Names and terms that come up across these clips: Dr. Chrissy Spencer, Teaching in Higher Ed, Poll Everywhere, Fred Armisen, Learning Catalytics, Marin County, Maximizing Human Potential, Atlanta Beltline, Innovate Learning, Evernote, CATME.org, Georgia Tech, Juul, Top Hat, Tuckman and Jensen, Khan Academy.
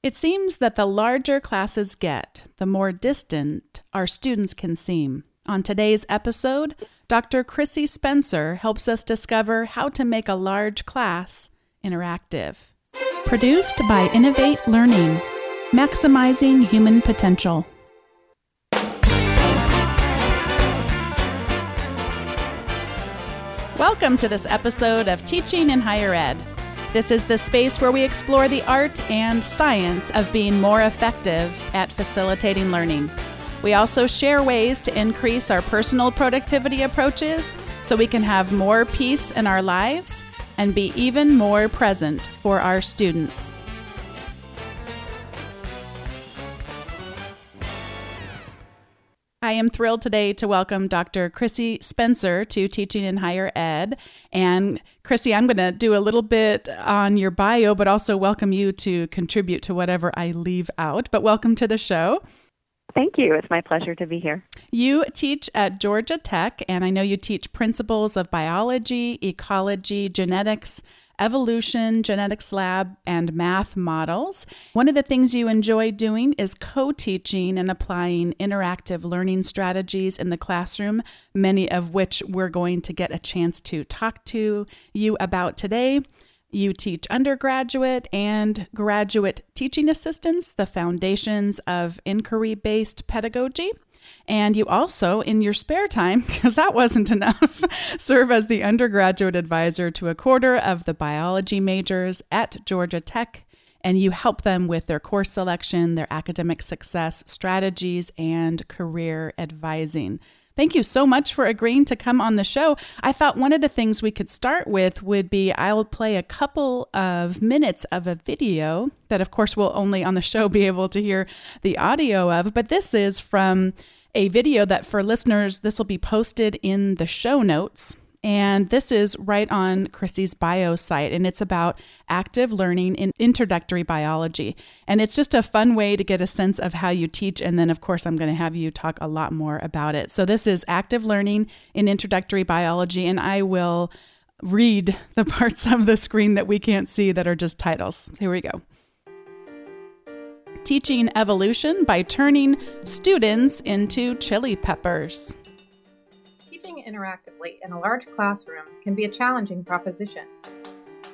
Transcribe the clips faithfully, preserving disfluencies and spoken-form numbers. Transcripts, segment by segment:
It seems that the larger classes get, the more distant our students can seem. On today's episode, Doctor Chrissy Spencer helps us discover how to make a large class interactive. Produced by Innovate Learning, Maximizing Human Potential. Welcome to this episode of Teaching in Higher Ed. This is the space where we explore the art and science of being more effective at facilitating learning. We also share ways to increase our personal productivity approaches so we can have more peace in our lives and be even more present for our students. I am thrilled today to welcome Doctor Chrissy Spencer to Teaching in Higher Ed. And Chrissy, I'm going to do a little bit on your bio, but also welcome you to contribute to whatever I leave out. But welcome to the show. Thank you. It's my pleasure to be here. You teach at Georgia Tech, and I know you teach principles of biology, ecology, genetics, evolution, genetics lab, and math models. One of the things you enjoy doing is co-teaching and applying interactive learning strategies in the classroom, many of which we're going to get a chance to talk to you about today. You teach undergraduate and graduate teaching assistants the foundations of inquiry-based pedagogy. And you also, in your spare time, because that wasn't enough, serve as the undergraduate advisor to a quarter of the biology majors at Georgia Tech, and you help them with their course selection, their academic success strategies, and career advising. Thank you so much for agreeing to come on the show. I thought one of the things we could start with would be I'll play a couple of minutes of a video that, of course, we'll only on the show be able to hear the audio of. But this is from a video that for listeners, this will be posted in the show notes. And this is right on Chrissy's bio site, and it's about active learning in introductory biology. And it's just a fun way to get a sense of how you teach. And then, of course, I'm going to have you talk a lot more about it. So this is active learning in introductory biology, and I will read the parts of the screen that we can't see that are just titles. Here we go. Teaching evolution by turning students into chili peppers. Teaching interactively in a large classroom can be a challenging proposition.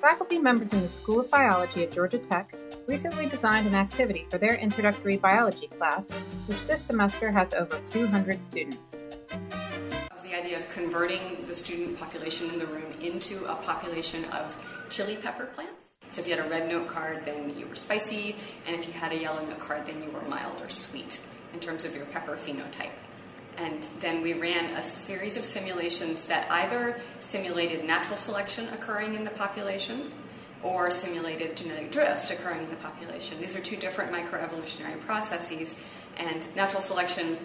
Faculty members in the School of Biology at Georgia Tech recently designed an activity for their introductory biology class, which this semester has over two hundred students. The idea of converting the student population in the room into a population of chili pepper plants. So if you had a red note card, then you were spicy, and if you had a yellow note card, then you were mild or sweet in terms of your pepper phenotype. And then we ran a series of simulations that either simulated natural selection occurring in the population or simulated genetic drift occurring in the population. These are two different microevolutionary processes, and natural selection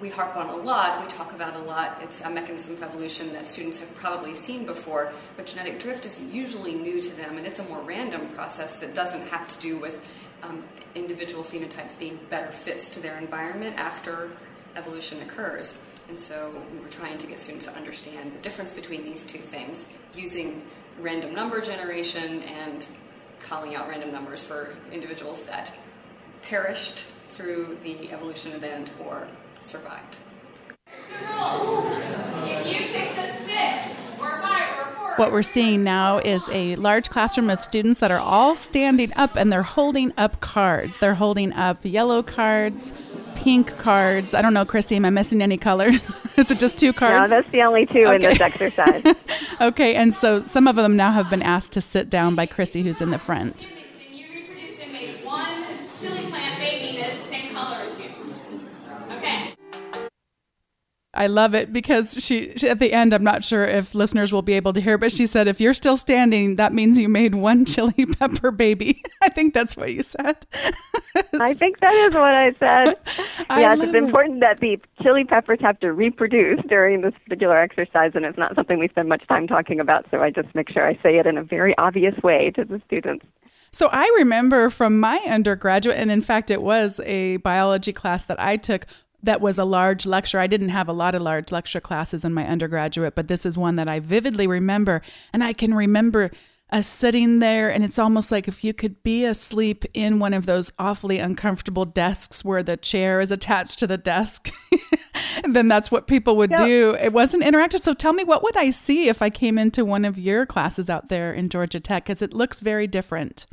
we harp on a lot, we talk about a lot. It's a mechanism of evolution that students have probably seen before, but genetic drift is usually new to them, and it's a more random process that doesn't have to do with um, individual phenotypes being better fits to their environment after evolution occurs. And so we were trying to get students to understand the difference between these two things using random number generation and calling out random numbers for individuals that perished through the evolution event or survived. What we're seeing now is a large classroom of students that are all standing up, and they're holding up cards. They're holding up yellow cards, pink cards. I don't know, Chrissy, am I missing any colors? Is it just two cards? No, that's the only two okay. in this exercise. Okay, and so some of them now have been asked to sit down by Chrissy, who's in the front. And you reproduced and made one chili plant baby that is the same color as you. Okay. I love it because she, she, at the end, I'm not sure if listeners will be able to hear, but she said, if you're still standing, that means you made one chili pepper baby. I think that's what you said. I think that is what I said. I yes, it's important it. that the chili peppers have to reproduce during this particular exercise, and it's not something we spend much time talking about, so I just make sure I say it in a very obvious way to the students. So I remember from my undergraduate, and in fact, it was a biology class that I took, that was a large lecture. I didn't have a lot of large lecture classes in my undergraduate, but this is one that I vividly remember. And I can remember us sitting there, and it's almost like if you could be asleep in one of those awfully uncomfortable desks where the chair is attached to the desk, and then that's what people would yep. do. It wasn't interactive. So tell me, what would I see if I came into one of your classes out there in Georgia Tech? Because it looks very different.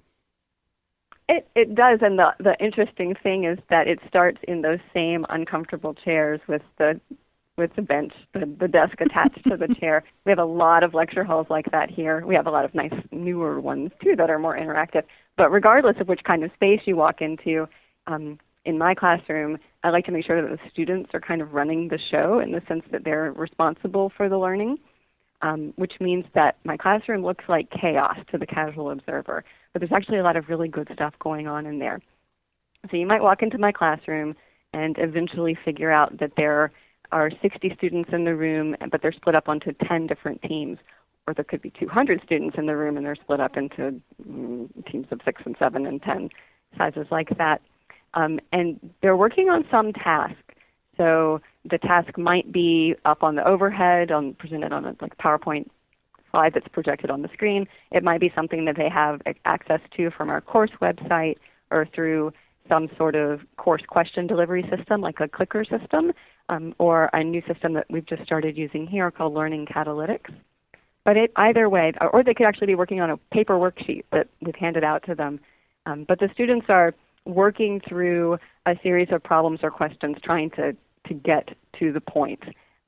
It it does, and the, the interesting thing is that it starts in those same uncomfortable chairs with the with the bench, the, the desk attached to the chair. We have a lot of lecture halls like that here. We have a lot of nice newer ones, too, that are more interactive. But regardless of which kind of space you walk into, um, in my classroom, I like to make sure that the students are kind of running the show in the sense that they're responsible for the learning, um, which means that my classroom looks like chaos to the casual observer. But there's actually a lot of really good stuff going on in there. So you might walk into my classroom and eventually figure out that there are sixty students in the room, but they're split up onto ten different teams. Or there could be two hundred students in the room, and they're split up into mm, teams of six and seven and ten, sizes like that. Um, and they're working on some task. So the task might be up on the overhead, on presented on a like PowerPoint slide that's projected on the screen. It might be something that they have access to from our course website or through some sort of course question delivery system, like a clicker system, um, or a new system that we've just started using here called Learning Catalytics. But it, either way, or they could actually be working on a paper worksheet that we've handed out to them. Um, but the students are working through a series of problems or questions trying to, to get to the point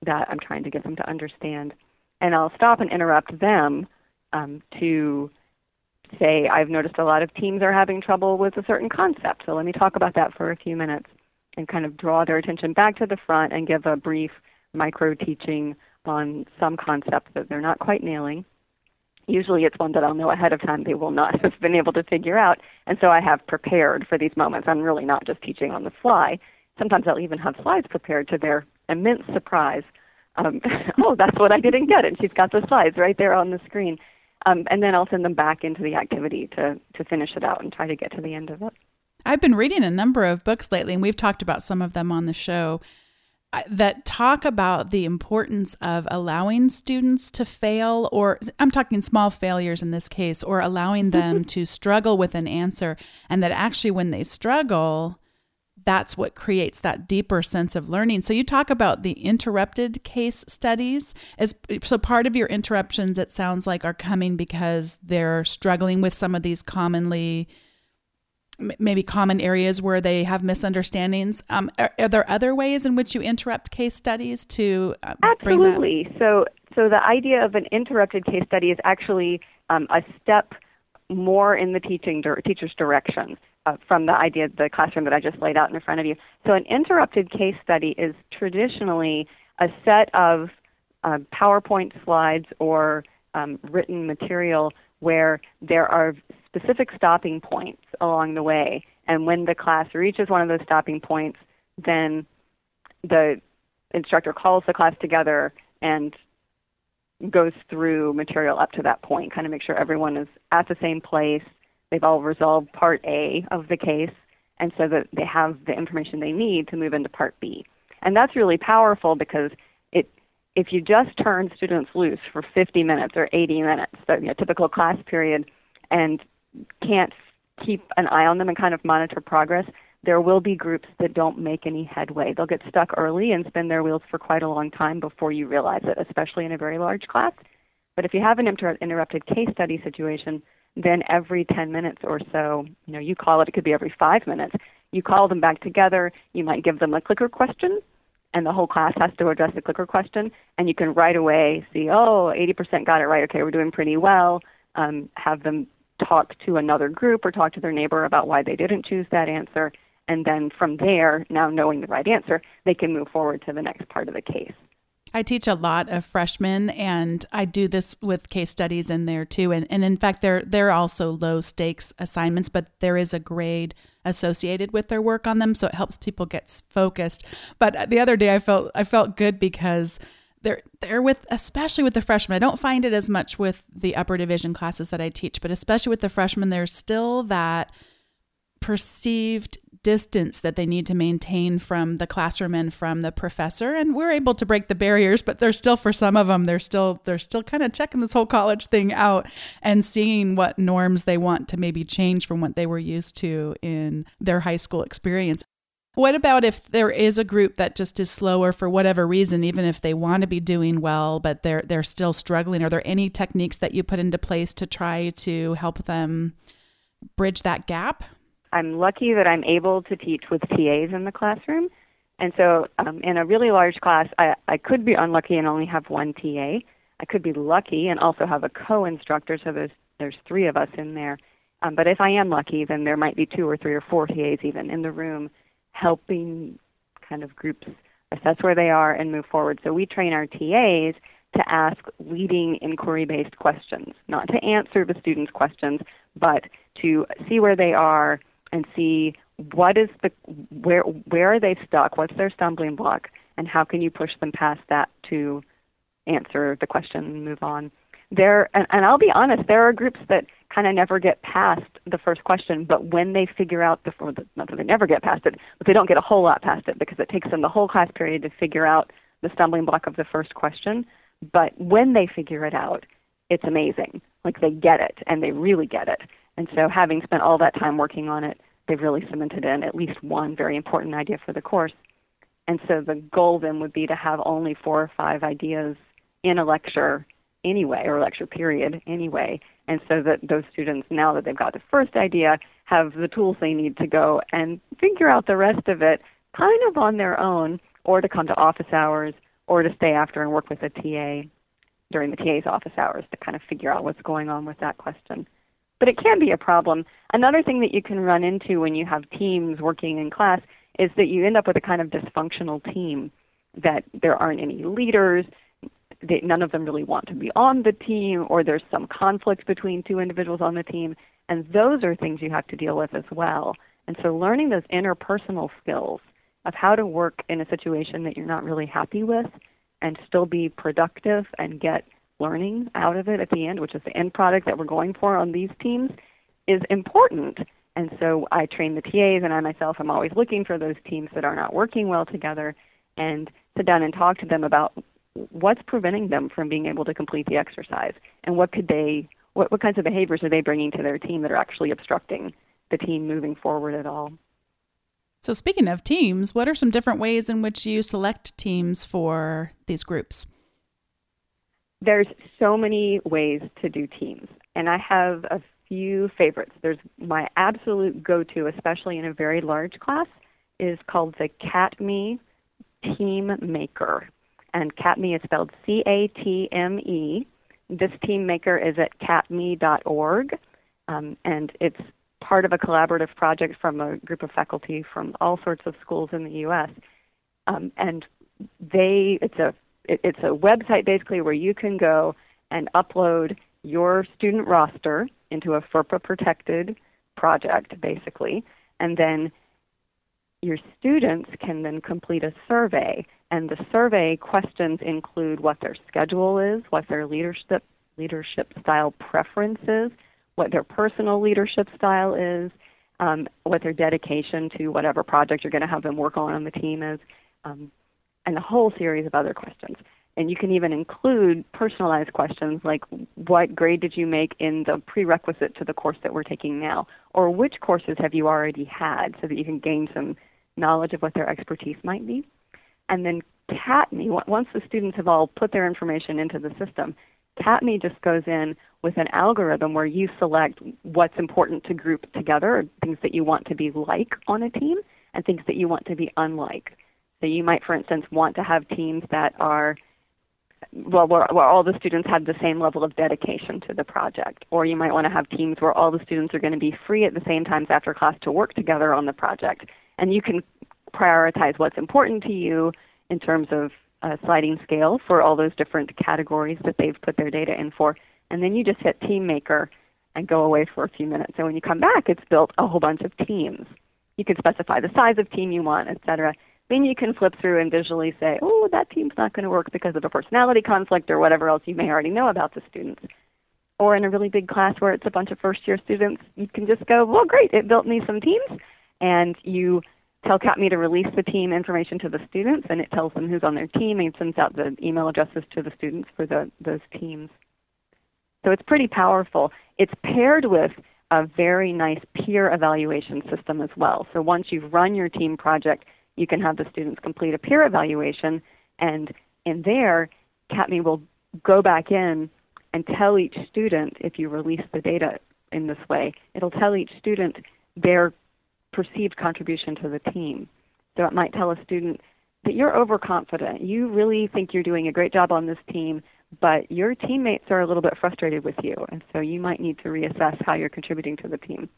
that I'm trying to get them to understand. And I'll stop and interrupt them um, to say, I've noticed a lot of teams are having trouble with a certain concept, so let me talk about that for a few minutes and kind of draw their attention back to the front and give a brief micro-teaching on some concept that they're not quite nailing. Usually it's one that I'll know ahead of time they will not have been able to figure out, and so I have prepared for these moments. I'm really not just teaching on the fly. Sometimes I'll even have slides prepared to their immense surprise. Um, oh, that's what I didn't get, and she's got the slides right there on the screen. Um, and then I'll send them back into the activity to, to finish it out and try to get to the end of it. I've been reading a number of books lately, and we've talked about some of them on the show, that talk about the importance of allowing students to fail, or I'm talking small failures in this case, or allowing them to struggle with an answer, and that actually when they struggle, that's what creates that deeper sense of learning. So you talk about the interrupted case studies. As, so part of your interruptions, it sounds like, are coming because they're struggling with some of these commonly, maybe common areas where they have misunderstandings. Um, are, are there other ways in which you interrupt case studies to uh, Absolutely. Bring that? So, so the idea of an interrupted case study is actually um, a step more in the teaching teacher's direction. Uh, from the idea of the classroom that I just laid out in front of you. So an interrupted case study is traditionally a set of uh, PowerPoint slides or um, written material where there are specific stopping points along the way. And when the class reaches one of those stopping points, then the instructor calls the class together and goes through material up to that point, kind of make sure everyone is at the same place. They've all resolved part A of the case, and so that they have the information they need to move into part B. And that's really powerful because it, if you just turn students loose for fifty minutes or eighty minutes, so, you know, typical class period, and can't keep an eye on them and kind of monitor progress, there will be groups that don't make any headway. They'll get stuck early and spin their wheels for quite a long time before you realize it, especially in a very large class. But if you have an inter- interrupted case study situation, then every ten minutes or so, you know, you call it, it could be every five minutes, you call them back together, you might give them a clicker question, and the whole class has to address the clicker question, and you can right away see, oh, eighty percent got it right, okay, we're doing pretty well, um, have them talk to another group or talk to their neighbor about why they didn't choose that answer, and then from there, now knowing the right answer, they can move forward to the next part of the case. I teach a lot of freshmen, and I do this with case studies in there too. And, and in fact, they're, they're also low stakes assignments, but there is a grade associated with their work on them. So it helps people get focused. But the other day I felt, I felt good because they're, they're with, especially with the freshmen. I don't find it as much with the upper division classes that I teach, but especially with the freshmen, there's still that perceived distance that they need to maintain from the classroom and from the professor. And we're able to break the barriers, but there's still, for some of them, they're still, they're still kind of checking this whole college thing out and seeing what norms they want to maybe change from what they were used to in their high school experience. What about if there is a group that just is slower for whatever reason, even if they want to be doing well, but they're they're still struggling? Are there any techniques that you put into place to try to help them bridge that gap? I'm lucky that I'm able to teach with P As in the classroom. And so um, in a really large class, I, I could be unlucky and only have one P A. I could be lucky and also have a co-instructor, so there's, there's three of us in there. Um, but if I am lucky, then there might be two or three or four P As even in the room, helping kind of groups assess where they are and move forward. So we train our T As to ask leading inquiry-based questions, not to answer the students' questions, but to see where they are and see what is the where where are they stuck, what's their stumbling block, and how can you push them past that to answer the question and move on. There, and, and I'll be honest, there are groups that kind of never get past the first question, but when they figure out, the, not that they never get past it, but they don't get a whole lot past it because it takes them the whole class period to figure out the stumbling block of the first question. But when they figure it out, it's amazing. Like they get it, and they really get it. And so having spent all that time working on it, they've really cemented in at least one very important idea for the course. And so the goal then would be to have only four or five ideas in a lecture anyway, or lecture period anyway, and so that those students, now that they've got the first idea, have the tools they need to go and figure out the rest of it kind of on their own, or to come to office hours, or to stay after and work with a T A during the T A's office hours to kind of figure out what's going on with that question. But it can be a problem. Another thing that you can run into when you have teams working in class is that you end up with a kind of dysfunctional team, that there aren't any leaders, They, none of them really want to be on the team, or there's some conflict between two individuals on the team, and those are things you have to deal with as well. And so learning those interpersonal skills of how to work in a situation that you're not really happy with and still be productive and get learning out of it at the end, which is the end product that we're going for on these teams, is important. And so I train the T As, and I myself am always looking for those teams that are not working well together and sit down and talk to them about what's preventing them from being able to complete the exercise, and what could they, what, what kinds of behaviors are they bringing to their team that are actually obstructing the team moving forward at all. So speaking of teams, what are some different ways in which you select teams for these groups? There's so many ways to do teams, and I have a few favorites. There's my absolute go-to, especially in a very large class, is called the C A T M E Team Maker. And C A T M E is spelled C A T M E. This team maker is at C A T M E dot org, um, and it's part of a collaborative project from a group of faculty from all sorts of schools in the U S Um, and they, it's a it, it's a website basically where you can go and upload your student roster into a FERPA-protected project, basically, and then your students can then complete a survey. And the survey questions include what their schedule is, what their leadership leadership style preference is, what their personal leadership style is, um, what their dedication to whatever project you're going to have them work on on the team is, um, and a whole series of other questions. And you can even include personalized questions like, what grade did you make in the prerequisite to the course that we're taking now? Or which courses have you already had, so that you can gain some knowledge of what their expertise might be. And then C A T M E, once the students have all put their information into the system, C A T M E just goes in with an algorithm where you select what's important to group together, things that you want to be like on a team and things that you want to be unlike. So you might, for instance, want to have teams that are, well, where, where all the students have the same level of dedication to the project. Or you might want to have teams where all the students are going to be free at the same times after class to work together on the project. And you can prioritize what's important to you in terms of a sliding scale for all those different categories that they've put their data in for. And then you just hit Team Maker and go away for a few minutes. So when you come back, it's built a whole bunch of teams. You can specify the size of team you want, et cetera. Then you can flip through and visually say, oh, that team's not going to work because of a personality conflict or whatever else you may already know about the students. Or in a really big class where it's a bunch of first-year students, you can just go, well, great, it built me some teams. and you tell CATME to release the team information to the students, and it tells them who's on their team and sends out the email addresses to the students for the, those teams. So it's pretty powerful. It's paired with a very nice peer evaluation system as well. So once you've run your team project, you can have the students complete a peer evaluation, and in there, CATME will go back in and tell each student, if you release the data in this way, it'll tell each student their perceived contribution to the team. So it might tell a student that you're overconfident. You really think you're doing a great job on this team, but your teammates are a little bit frustrated with you, and so you might need to reassess how you're contributing to the team.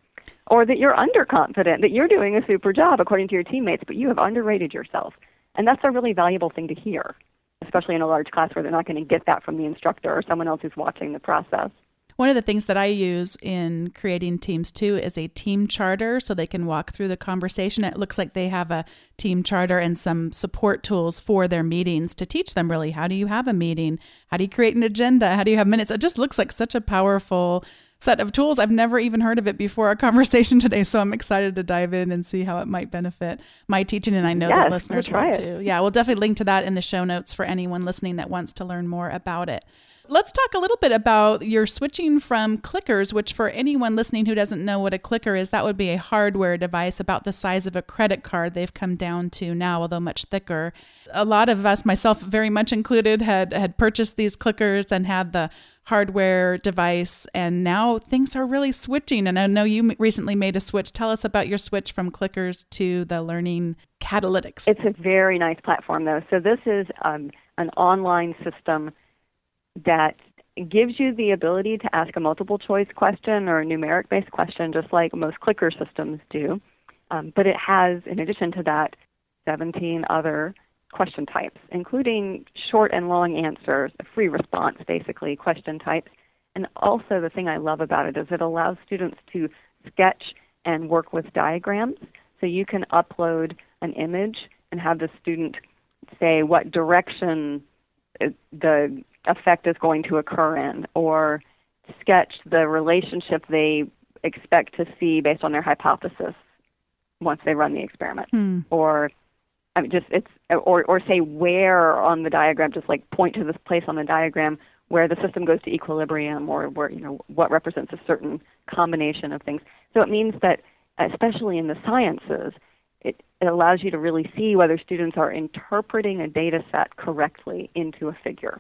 Or that you're underconfident, that you're doing a super job according to your teammates, but you have underrated yourself. And that's a really valuable thing to hear, especially in a large class where they're not going to get that from the instructor or someone else who's watching the process. One of the things that I use in creating teams, too, is a team charter so they can walk through the conversation. It looks like they have a team charter and some support tools for their meetings to teach them, really, how do you have a meeting? How do you create an agenda? How do you have minutes? It just looks like such a powerful set of tools. I've never even heard of it before our conversation today, so I'm excited to dive in and see how it might benefit my teaching, and I know yes, that listeners we'll want it. to. Yeah, we'll definitely link to that in the show notes for anyone listening that wants to learn more about it. Let's talk a little bit about your switching from clickers, which for anyone listening who doesn't know what a clicker is, that would be a hardware device about the size of a credit card. They've come down to now, although much thicker. A lot of us, myself very much included, had had purchased these clickers and had the hardware device, and now things are really switching. And I know you recently made a switch. Tell us about your switch from clickers to the Learning Catalytics. It's a very nice platform, though. So this is um, an online system that gives you the ability to ask a multiple choice question or a numeric based question, just like most clicker systems do. Um, but it has, in addition to that, seventeen other question types, including short and long answers, a free response, basically, question types. And also the thing I love about it is it allows students to sketch and work with diagrams. So you can upload an image and have the student say what direction the effect is going to occur in, or sketch the relationship they expect to see based on their hypothesis once they run the experiment. Hmm. Or I mean, just it's or or say where on the diagram, just like point to this place on the diagram where the system goes to equilibrium, or where, you know, what represents a certain combination of things. So it means that, especially in the sciences, it, it allows you to really see whether students are interpreting a data set correctly into a figure,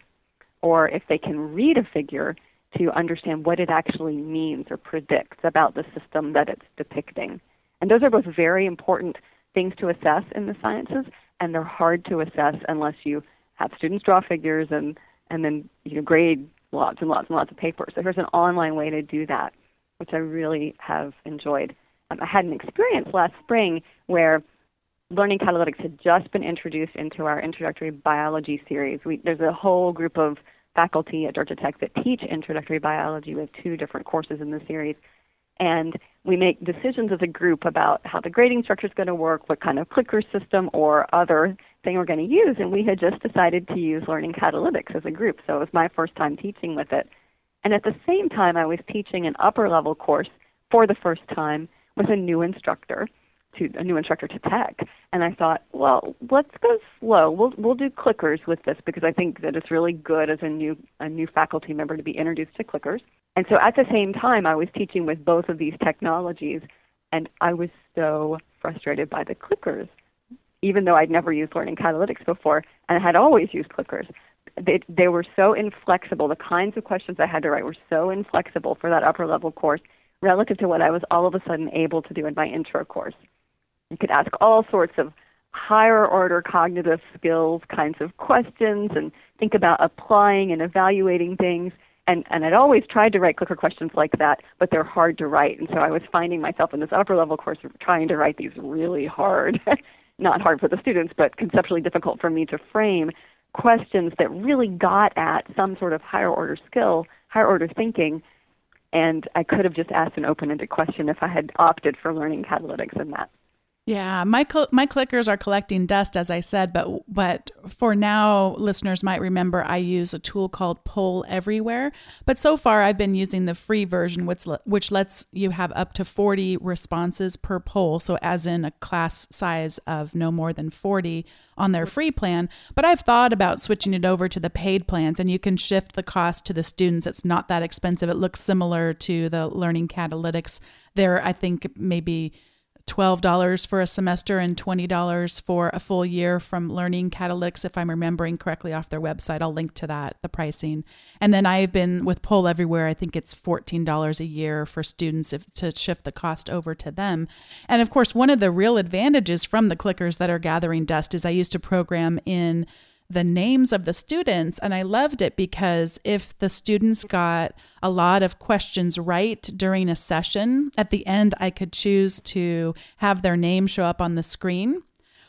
or if they can read a figure to understand what it actually means or predicts about the system that it's depicting. And those are both very important things to assess in the sciences, and they're hard to assess unless you have students draw figures and, and then you know, grade lots and lots and lots of papers. So here's an online way to do that, which I really have enjoyed. Um, I had an experience last spring where Learning Catalytics had just been introduced into our introductory biology series. We, there's a whole group of faculty at Georgia Tech that teach introductory biology. We have two different courses in the series. And we make decisions as a group about how the grading structure is going to work, what kind of clicker system or other thing we're going to use. And we had just decided to use Learning Catalytics as a group. So it was my first time teaching with it. And at the same time, I was teaching an upper-level course for the first time with a new instructor. To a new instructor to Tech, and I thought, well, let's go slow. We'll we'll do clickers with this because I think that it's really good as a new a new faculty member to be introduced to clickers. And so at the same time, I was teaching with both of these technologies, and I was so frustrated by the clickers, even though I'd never used Learning Catalytics before, and I had always used clickers. They they were so inflexible. The kinds of questions I had to write were so inflexible for that upper level course relative to what I was all of a sudden able to do in my intro course. You could ask all sorts of higher-order cognitive skills kinds of questions and think about applying and evaluating things. And, and I'd always tried to write clicker questions like that, but they're hard to write. And so I was finding myself in this upper-level course trying to write these really hard, not hard for the students, but conceptually difficult for me to frame, questions that really got at some sort of higher-order skill, higher-order thinking. And I could have just asked an open-ended question if I had opted for Learning Catalytics in that. Yeah, my my clickers are collecting dust, as I said, but but for now, listeners might remember I use a tool called Poll Everywhere. But so far, I've been using the free version, which which lets you have up to forty responses per poll. So as in a class size of no more than forty on their free plan. But I've thought about switching it over to the paid plans, and you can shift the cost to the students. It's not that expensive. It looks similar to the Learning Catalytics. There, I think maybe twelve dollars for a semester and twenty dollars for a full year from Learning Catalytics, if I'm remembering correctly off their website. I'll link to that, the pricing. And then I've been with Poll Everywhere, I think it's fourteen dollars a year for students if, to shift the cost over to them. And of course, one of the real advantages from the clickers that are gathering dust is I used to program in the names of the students. And I loved it because if the students got a lot of questions right during a session, at the end, I could choose to have their name show up on the screen,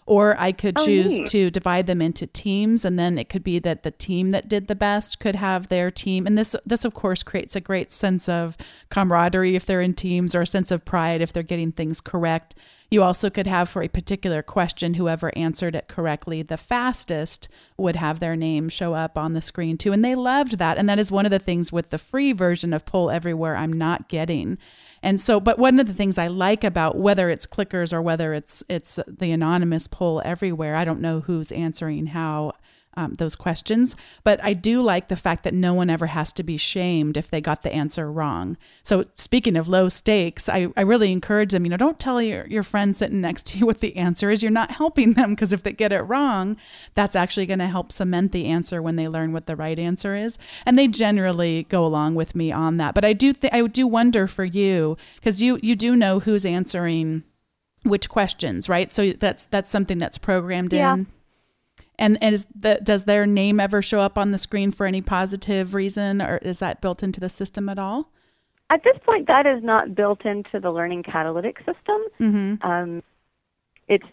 or I could choose oh, neat. to divide them into teams. And then it could be that the team that did the best could have their team. And this, this of course, creates a great sense of camaraderie if they're in teams, or a sense of pride if they're getting things correct. You also could have, for a particular question, whoever answered it correctly the fastest would have their name show up on the screen too. And they loved that. And that is one of the things with the free version of Poll Everywhere I'm not getting. And so, but one of the things I like about whether it's clickers or whether it's it's the anonymous Poll Everywhere, I don't know who's answering how um, those questions, but I do like the fact that no one ever has to be shamed if they got the answer wrong. So speaking of low stakes, I, I really encourage them, you know, don't tell your, your friend sitting next to you what the answer is. You're not helping them, because if they get it wrong, that's actually going to help cement the answer when they learn what the right answer is. And they generally go along with me on that. But I do think, I do wonder for you, because you, you do know who's answering which questions, right? So that's, that's something that's programmed yeah. in. And, and is the, does their name ever show up on the screen for any positive reason, or is that built into the system at all? At this point, that is not built into the Learning Catalytic system. Mm-hmm. Um, it's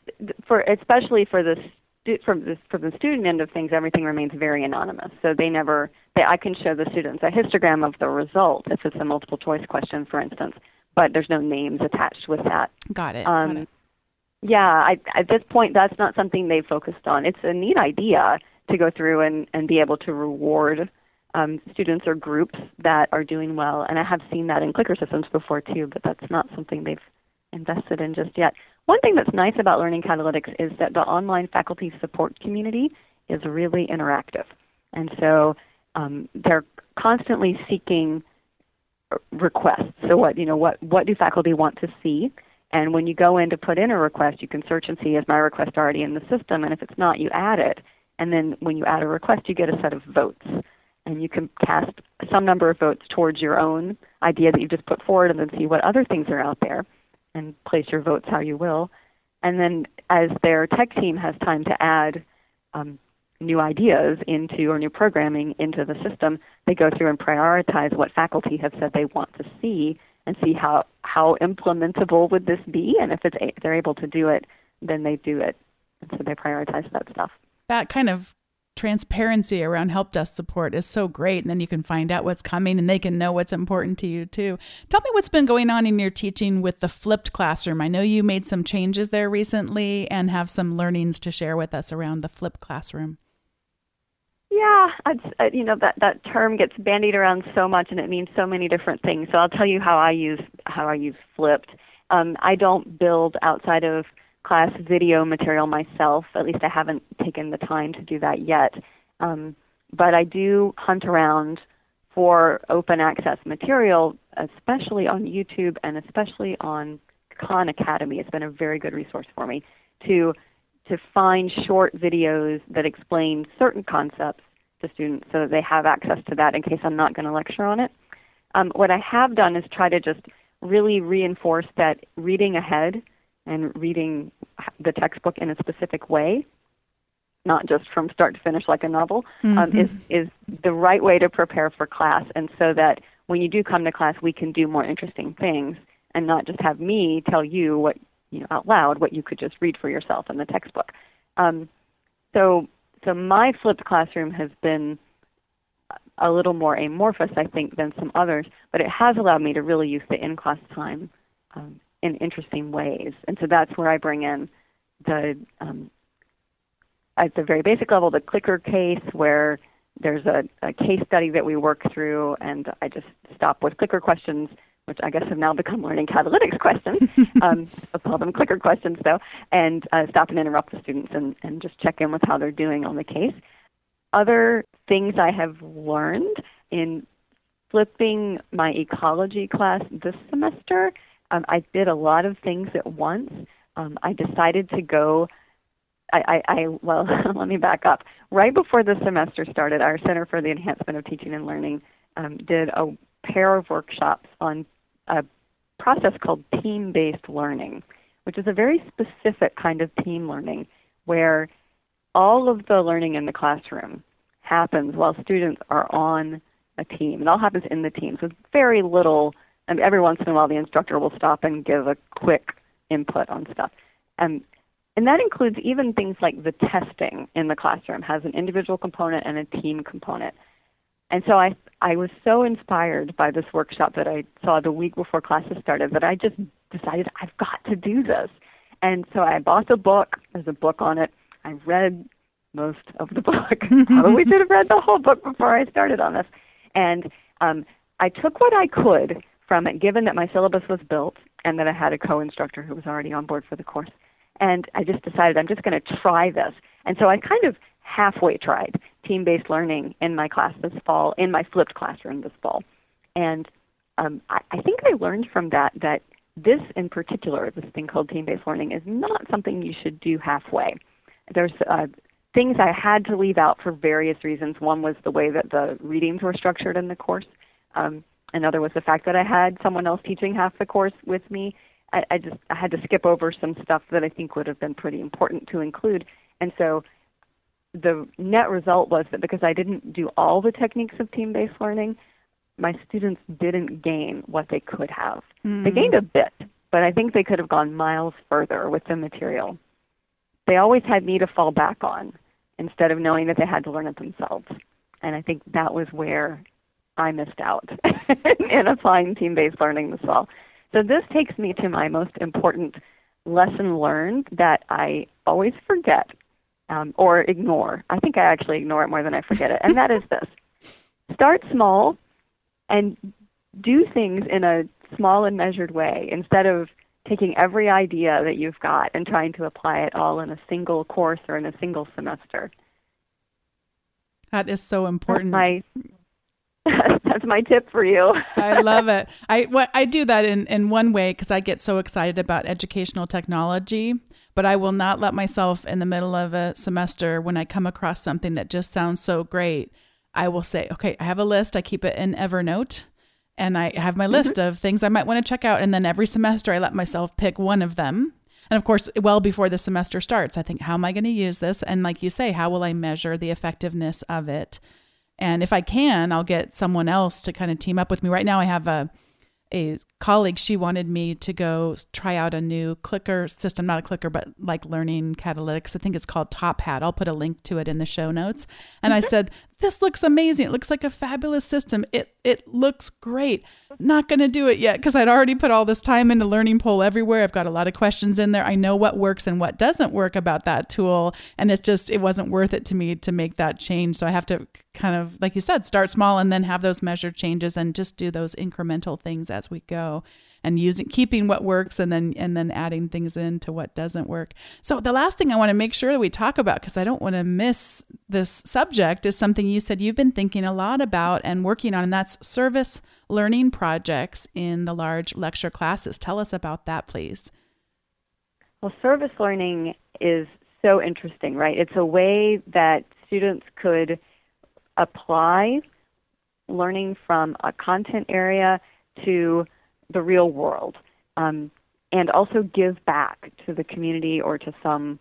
for especially for the stu- from the from the student end of things, everything remains very anonymous. So they never. They, I can show the students a histogram of the result if it's a multiple choice question, for instance, but there's no names attached with that. Got it. Um, got it. Yeah, I, at this point, that's not something they've focused on. It's a neat idea to go through and, and be able to reward um, students or groups that are doing well. And I have seen that in clicker systems before, too, but that's not something they've invested in just yet. One thing that's nice about Learning Catalytics is that the online faculty support community is really interactive. And so um, they're constantly seeking requests. So what, you know, what, what do faculty want to see? And when you go in to put in a request, you can search and see, is my request already in the system? And if it's not, you add it. And then when you add a request, you get a set of votes. And you can cast some number of votes towards your own idea that you just put forward, and then see what other things are out there and place your votes how you will. And then as their tech team has time to add um, new ideas into or new programming into the system, they go through and prioritize what faculty have said they want to see, and see how, how implementable would this be. And if it's a, if they're able to do it, then they do it. And so they prioritize that stuff. That kind of transparency around help desk support is so great. And then you can find out what's coming, and they can know what's important to you too. Tell me what's been going on in your teaching with the flipped classroom. I know you made some changes there recently and have some learnings to share with us around the flipped classroom. Yeah, I, you know, that, that term gets bandied around so much, and it means so many different things. So I'll tell you how I use how I use flipped. Um, I don't build outside of class video material myself. At least I haven't taken the time to do that yet. Um, but I do hunt around for open access material, especially on YouTube and especially on Khan Academy. It's been a very good resource for me to. to find short videos that explain certain concepts to students so that they have access to that in case I'm not going to lecture on it. Um, what I have done is try to just really reinforce that reading ahead and reading the textbook in a specific way, not just from start to finish like a novel, mm-hmm. um, is, is the right way to prepare for class, and so that when you do come to class, we can do more interesting things and not just have me tell you what you know, out loud, what you could just read for yourself in the textbook. Um, so, so my flipped classroom has been a little more amorphous, I think, than some others, but it has allowed me to really use the in-class time um, in interesting ways. And so that's where I bring in the, um, at the very basic level, the clicker case, where there's a, a case study that we work through, and I just stop with clicker questions, which I guess have now become Learning Catalytics questions. um, I'll call them clicker questions, though, and uh, stop and interrupt the students and, and just check in with how they're doing on the case. Other things I have learned in flipping my ecology class this semester, um, I did a lot of things at once. Um, I decided to go, I, I, I well, let me back up. Right before the semester started, our Center for the Enhancement of Teaching and Learning um, did a pair of workshops on a process called team-based learning, which is a very specific kind of team learning where all of the learning in the classroom happens while students are on a team. It all happens in the team. So it's very little, and every once in a while the instructor will stop and give a quick input on stuff. Um, and that includes even things like the testing in the classroom has an individual component and a team component. And so I, I was so inspired by this workshop that I saw the week before classes started that I just decided I've got to do this. And so I bought the book. There's a book on it. I read most of the book. Probably should have read the whole book before I started on this. And um, I took what I could from it, given that my syllabus was built and that I had a co-instructor who was already on board for the course. And I just decided I'm just going to try this. And so I kind of halfway tried team-based learning in my class this fall, in my flipped classroom this fall. And um, I, I think I learned from that that this in particular, this thing called team-based learning, is not something you should do halfway. There's uh, things I had to leave out for various reasons. One was the way that the readings were structured in the course. Um, another was the fact that I had someone else teaching half the course with me. I, I just I had to skip over some stuff that I think would have been pretty important to include. And so the net result was that because I didn't do all the techniques of team-based learning, my students didn't gain what they could have. Mm. They gained a bit, but I think they could have gone miles further with the material. They always had me to fall back on instead of knowing that they had to learn it themselves. And I think that was where I missed out in applying team-based learning this fall. So this takes me to my most important lesson learned that I always forget um, or ignore. I think I actually ignore it more than I forget it. And that is this. Start small and do things in a small and measured way instead of taking every idea that you've got and trying to apply it all in a single course or in a single semester. That is so important. That's my, that's my tip for you. I love it. I, what, I do that in, in one way because I get so excited about educational technology, but I will not let myself in the middle of a semester when I come across something that just sounds so great. I will say, okay, I have a list. I keep it in Evernote. And I have my list mm-hmm. of things I might want to check out. And then every semester I let myself pick one of them. And of course, well before the semester starts, I think, how am I going to use this? And like you say, how will I measure the effectiveness of it? And if I can, I'll get someone else to kind of team up with me. Right now I have a a colleague. She wanted me to go try out a new clicker system, not a clicker, but like Learning Catalytics. I think it's called Top Hat. I'll put a link to it in the show notes. And mm-hmm. I said, this looks amazing. It looks like a fabulous system. It, it looks great. Not going to do it yet because I'd already put all this time into learning Poll Everywhere. I've got a lot of questions in there. I know what works and what doesn't work about that tool. And it's just, it wasn't worth it to me to make that change. So I have to kind of, like you said, start small and then have those measured changes and just do those incremental things as we go and using, keeping what works and then, and then adding things in to what doesn't work. So the last thing I want to make sure that we talk about, because I don't want to miss this subject, is something you said you've been thinking a lot about and working on, and that's service learning projects in the large lecture classes. Tell us about that, please. Well, service learning is so interesting, right? It's a way that students could apply learning from a content area to the real world, um, and also give back to the community or to some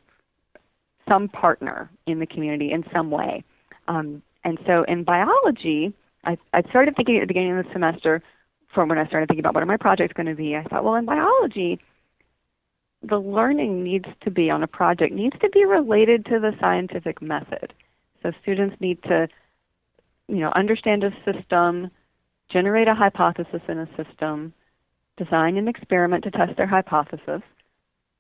some partner in the community in some way. Um, and so in biology, I, I started thinking at the beginning of the semester, from when I started thinking about what are my projects going to be, I thought, well, in biology, the learning needs to be on a project, needs to be related to the scientific method. So students need to, you know, understand a system, generate a hypothesis in a system, design an experiment to test their hypothesis,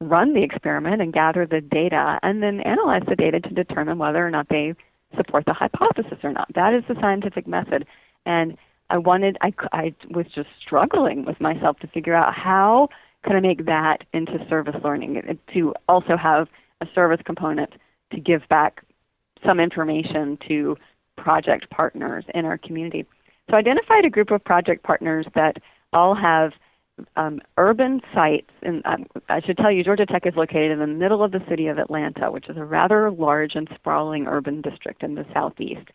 run the experiment and gather the data, and then analyze the data to determine whether or not they support the hypothesis or not. That is the scientific method. And I wanted, I, I was just struggling with myself to figure out how can I make that into service learning, to also have a service component to give back some information to project partners in our community. So I identified a group of project partners that all have um, urban sites. And um, I should tell you, Georgia Tech is located in the middle of the city of Atlanta, which is a rather large and sprawling urban district in the southeast.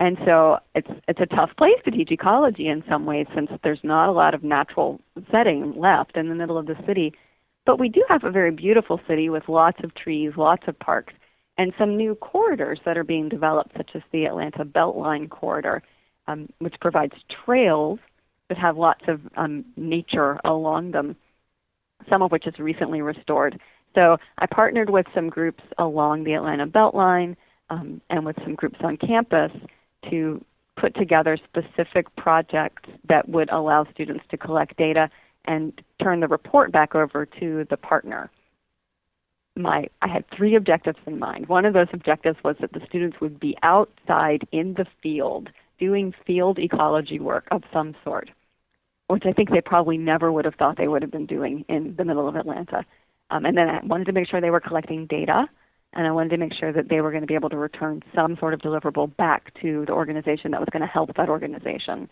And so it's it's a tough place to teach ecology in some ways, since there's not a lot of natural setting left in the middle of the city. But we do have a very beautiful city with lots of trees, lots of parks, and some new corridors that are being developed, such as the Atlanta Beltline corridor, um, which provides trails that have lots of um, nature along them, some of which is recently restored. So I partnered with some groups along the Atlanta Beltline um, and with some groups on campus to put together specific projects that would allow students to collect data and turn the report back over to the partner. My, I had three objectives in mind. One of those objectives was that the students would be outside in the field doing field ecology work of some sort, which I think they probably never would have thought they would have been doing in the middle of Atlanta. Um, and then I wanted to make sure they were collecting data, and I wanted to make sure that they were going to be able to return some sort of deliverable back to the organization that was going to help that organization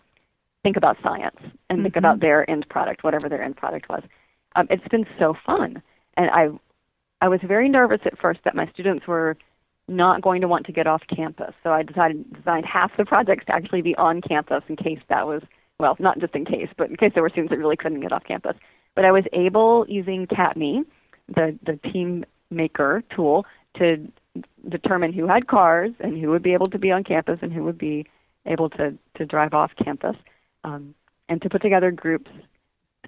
think about science and mm-hmm. think about their end product, whatever their end product was. Um, it's been so fun, and I I was very nervous at first that my students were not going to want to get off campus. So I decided designed half the projects to actually be on campus in case that was, well, not just in case, but in case there were students that really couldn't get off campus. But I was able, using CATME, the, the team maker tool, to determine who had cars and who would be able to be on campus and who would be able to, to drive off campus, um, and to put together groups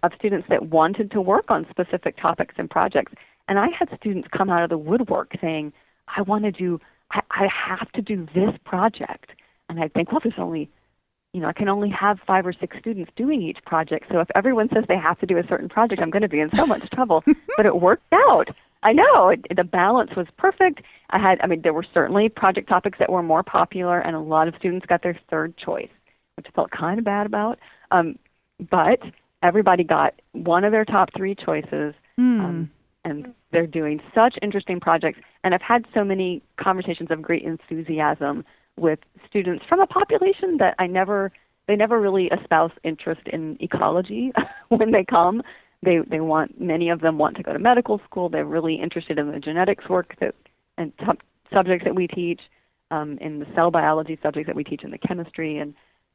of students that wanted to work on specific topics and projects. And I had students come out of the woodwork saying, I want to do, I, I have to do this project. And I think, well, there's only, you know, I can only have five or six students doing each project. So if everyone says they have to do a certain project, I'm going to be in so much trouble. But it worked out. I know. It, the balance was perfect. I had, I mean, there were certainly project topics that were more popular, and a lot of students got their third choice, which I felt kind of bad about. Um, but everybody got one of their top three choices. Mm. Um, And they're doing such interesting projects. And I've had so many conversations of great enthusiasm with students from a population that I never, they never really espouse interest in ecology when they come. They they want, many of them want to go to medical school. They're really interested in the genetics work that and sub subjects that we teach, um, in the cell biology subjects that we teach, in the chemistry. And,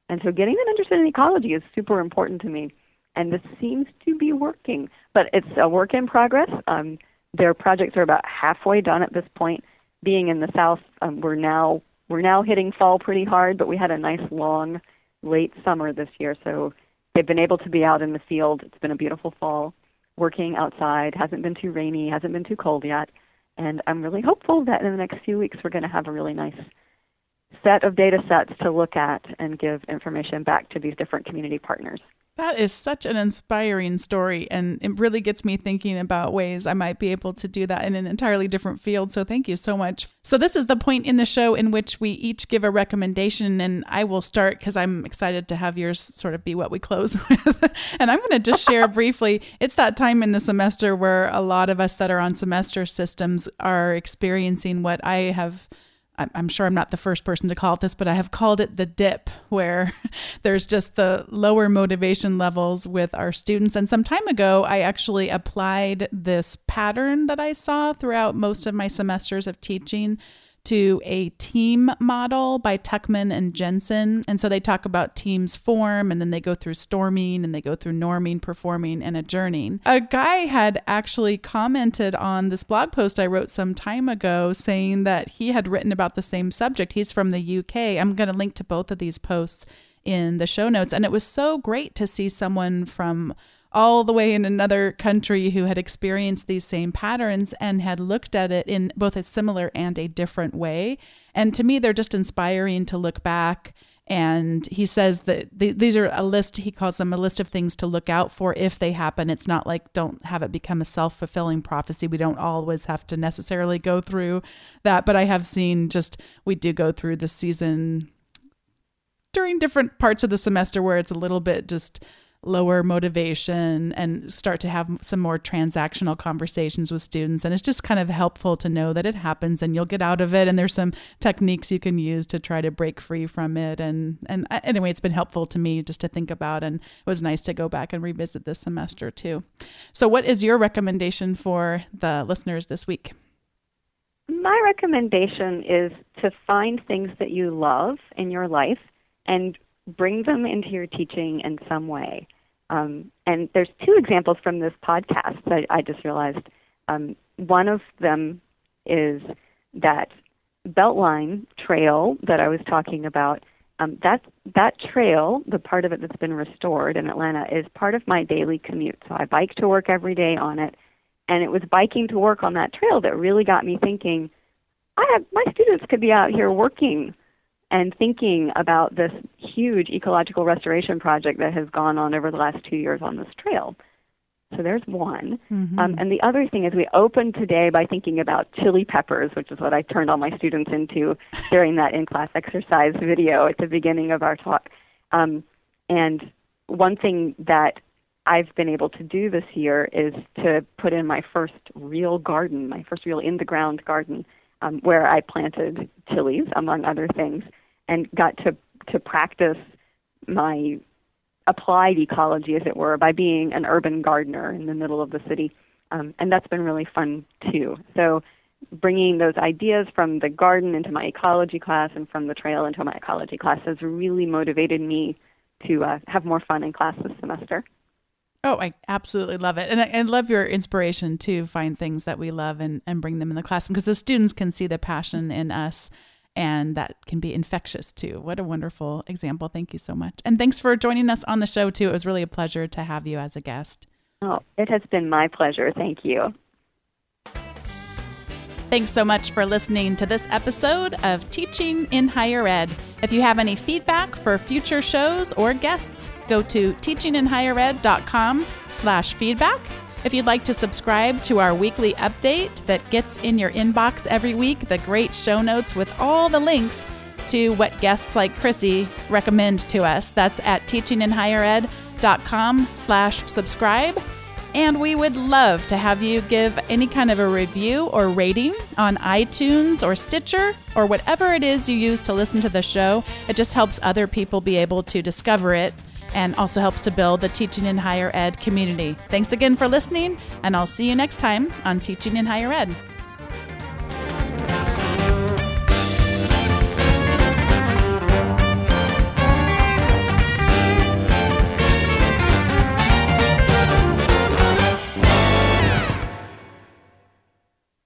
and so getting them interested in ecology is super important to me. And this seems to be working, but it's a work in progress. Um, their projects are about halfway done at this point. Being in the South, um, we're now we're now hitting fall pretty hard, but we had a nice long late summer this year, so they've been able to be out in the field. It's been a beautiful fall, working outside. Hasn't been too rainy, hasn't been too cold yet, and I'm really hopeful that in the next few weeks we're going to have a really nice set of data sets to look at and give information back to these different community partners. That is such an inspiring story, and it really gets me thinking about ways I might be able to do that in an entirely different field. So thank you so much. So this is the point in the show in which we each give a recommendation, and I will start because I'm excited to have yours sort of be what we close with. And I'm going to just share briefly, it's that time in the semester where a lot of us that are on semester systems are experiencing what I have, I'm sure I'm not the first person to call it this, but I have called it the dip, where there's just the lower motivation levels with our students. And some time ago, I actually applied this pattern that I saw throughout most of my semesters of teaching to a team model by Tuckman and Jensen. And so they talk about teams form, and then they go through storming, and they go through norming, performing, and adjourning. A guy had actually commented on this blog post I wrote some time ago saying that he had written about the same subject. He's from the U K. I'm going to link to both of these posts in the show notes. And it was so great to see someone from all the way in another country who had experienced these same patterns and had looked at it in both a similar and a different way. And to me, they're just inspiring to look back And he says that th- these are a list, he calls them a list of things to look out for if they happen. It's not like, don't have it become a self-fulfilling prophecy. We don't always have to necessarily go through that. But I have seen just, we do go through the season during different parts of the semester where it's a little bit just lower motivation, and start to have some more transactional conversations with students. And it's just kind of helpful to know that it happens and you'll get out of it. And there's some techniques you can use to try to break free from it. And, and anyway, it's been helpful to me just to think about, and it was nice to go back and revisit this semester too. So what is your recommendation for the listeners this week? My recommendation is to find things that you love in your life and bring them into your teaching in some way. Um, and there's two examples from this podcast that I just realized. Um, one of them is that Beltline trail that I was talking about. Um, that, that trail, the part of it that's been restored in Atlanta, is part of my daily commute. So I bike to work every day on it. And it was biking to work on that trail that really got me thinking, I have, my students could be out here working and thinking about this huge ecological restoration project that has gone on over the last two years on this trail. So there's one. Mm-hmm. Um, and the other thing is, we opened today by thinking about chili peppers, which is what I turned all my students into during that in-class exercise video at the beginning of our talk. Um, and one thing that I've been able to do this year is to put in my first real garden, my first real in-the-ground garden, um, where I planted chilies, among other things, and got to, to practice my applied ecology, as it were, by being an urban gardener in the middle of the city. Um, and that's been really fun, too. So bringing those ideas from the garden into my ecology class and from the trail into my ecology class has really motivated me to uh, have more fun in class this semester. Oh, I absolutely love it. And I, I love your inspiration to find things that we love and, and bring them in the classroom, because the students can see the passion in us. And that can be infectious too. What a wonderful example. Thank you so much. And thanks for joining us on the show too. It was really a pleasure to have you as a guest. Oh, it has been my pleasure. Thank you. Thanks so much for listening to this episode of Teaching in Higher Ed. If you have any feedback for future shows or guests, go to teaching in higher ed dot com slash feedback. If you'd like to subscribe to our weekly update that gets in your inbox every week, the great show notes with all the links to what guests like Chrissy recommend to us, that's at teaching in higher ed dot com slash subscribe. And we would love to have you give any kind of a review or rating on iTunes or Stitcher or whatever it is you use to listen to the show. It just helps other people be able to discover it, and also helps to build the Teaching in Higher Ed community. Thanks again for listening, and I'll see you next time on Teaching in Higher Ed.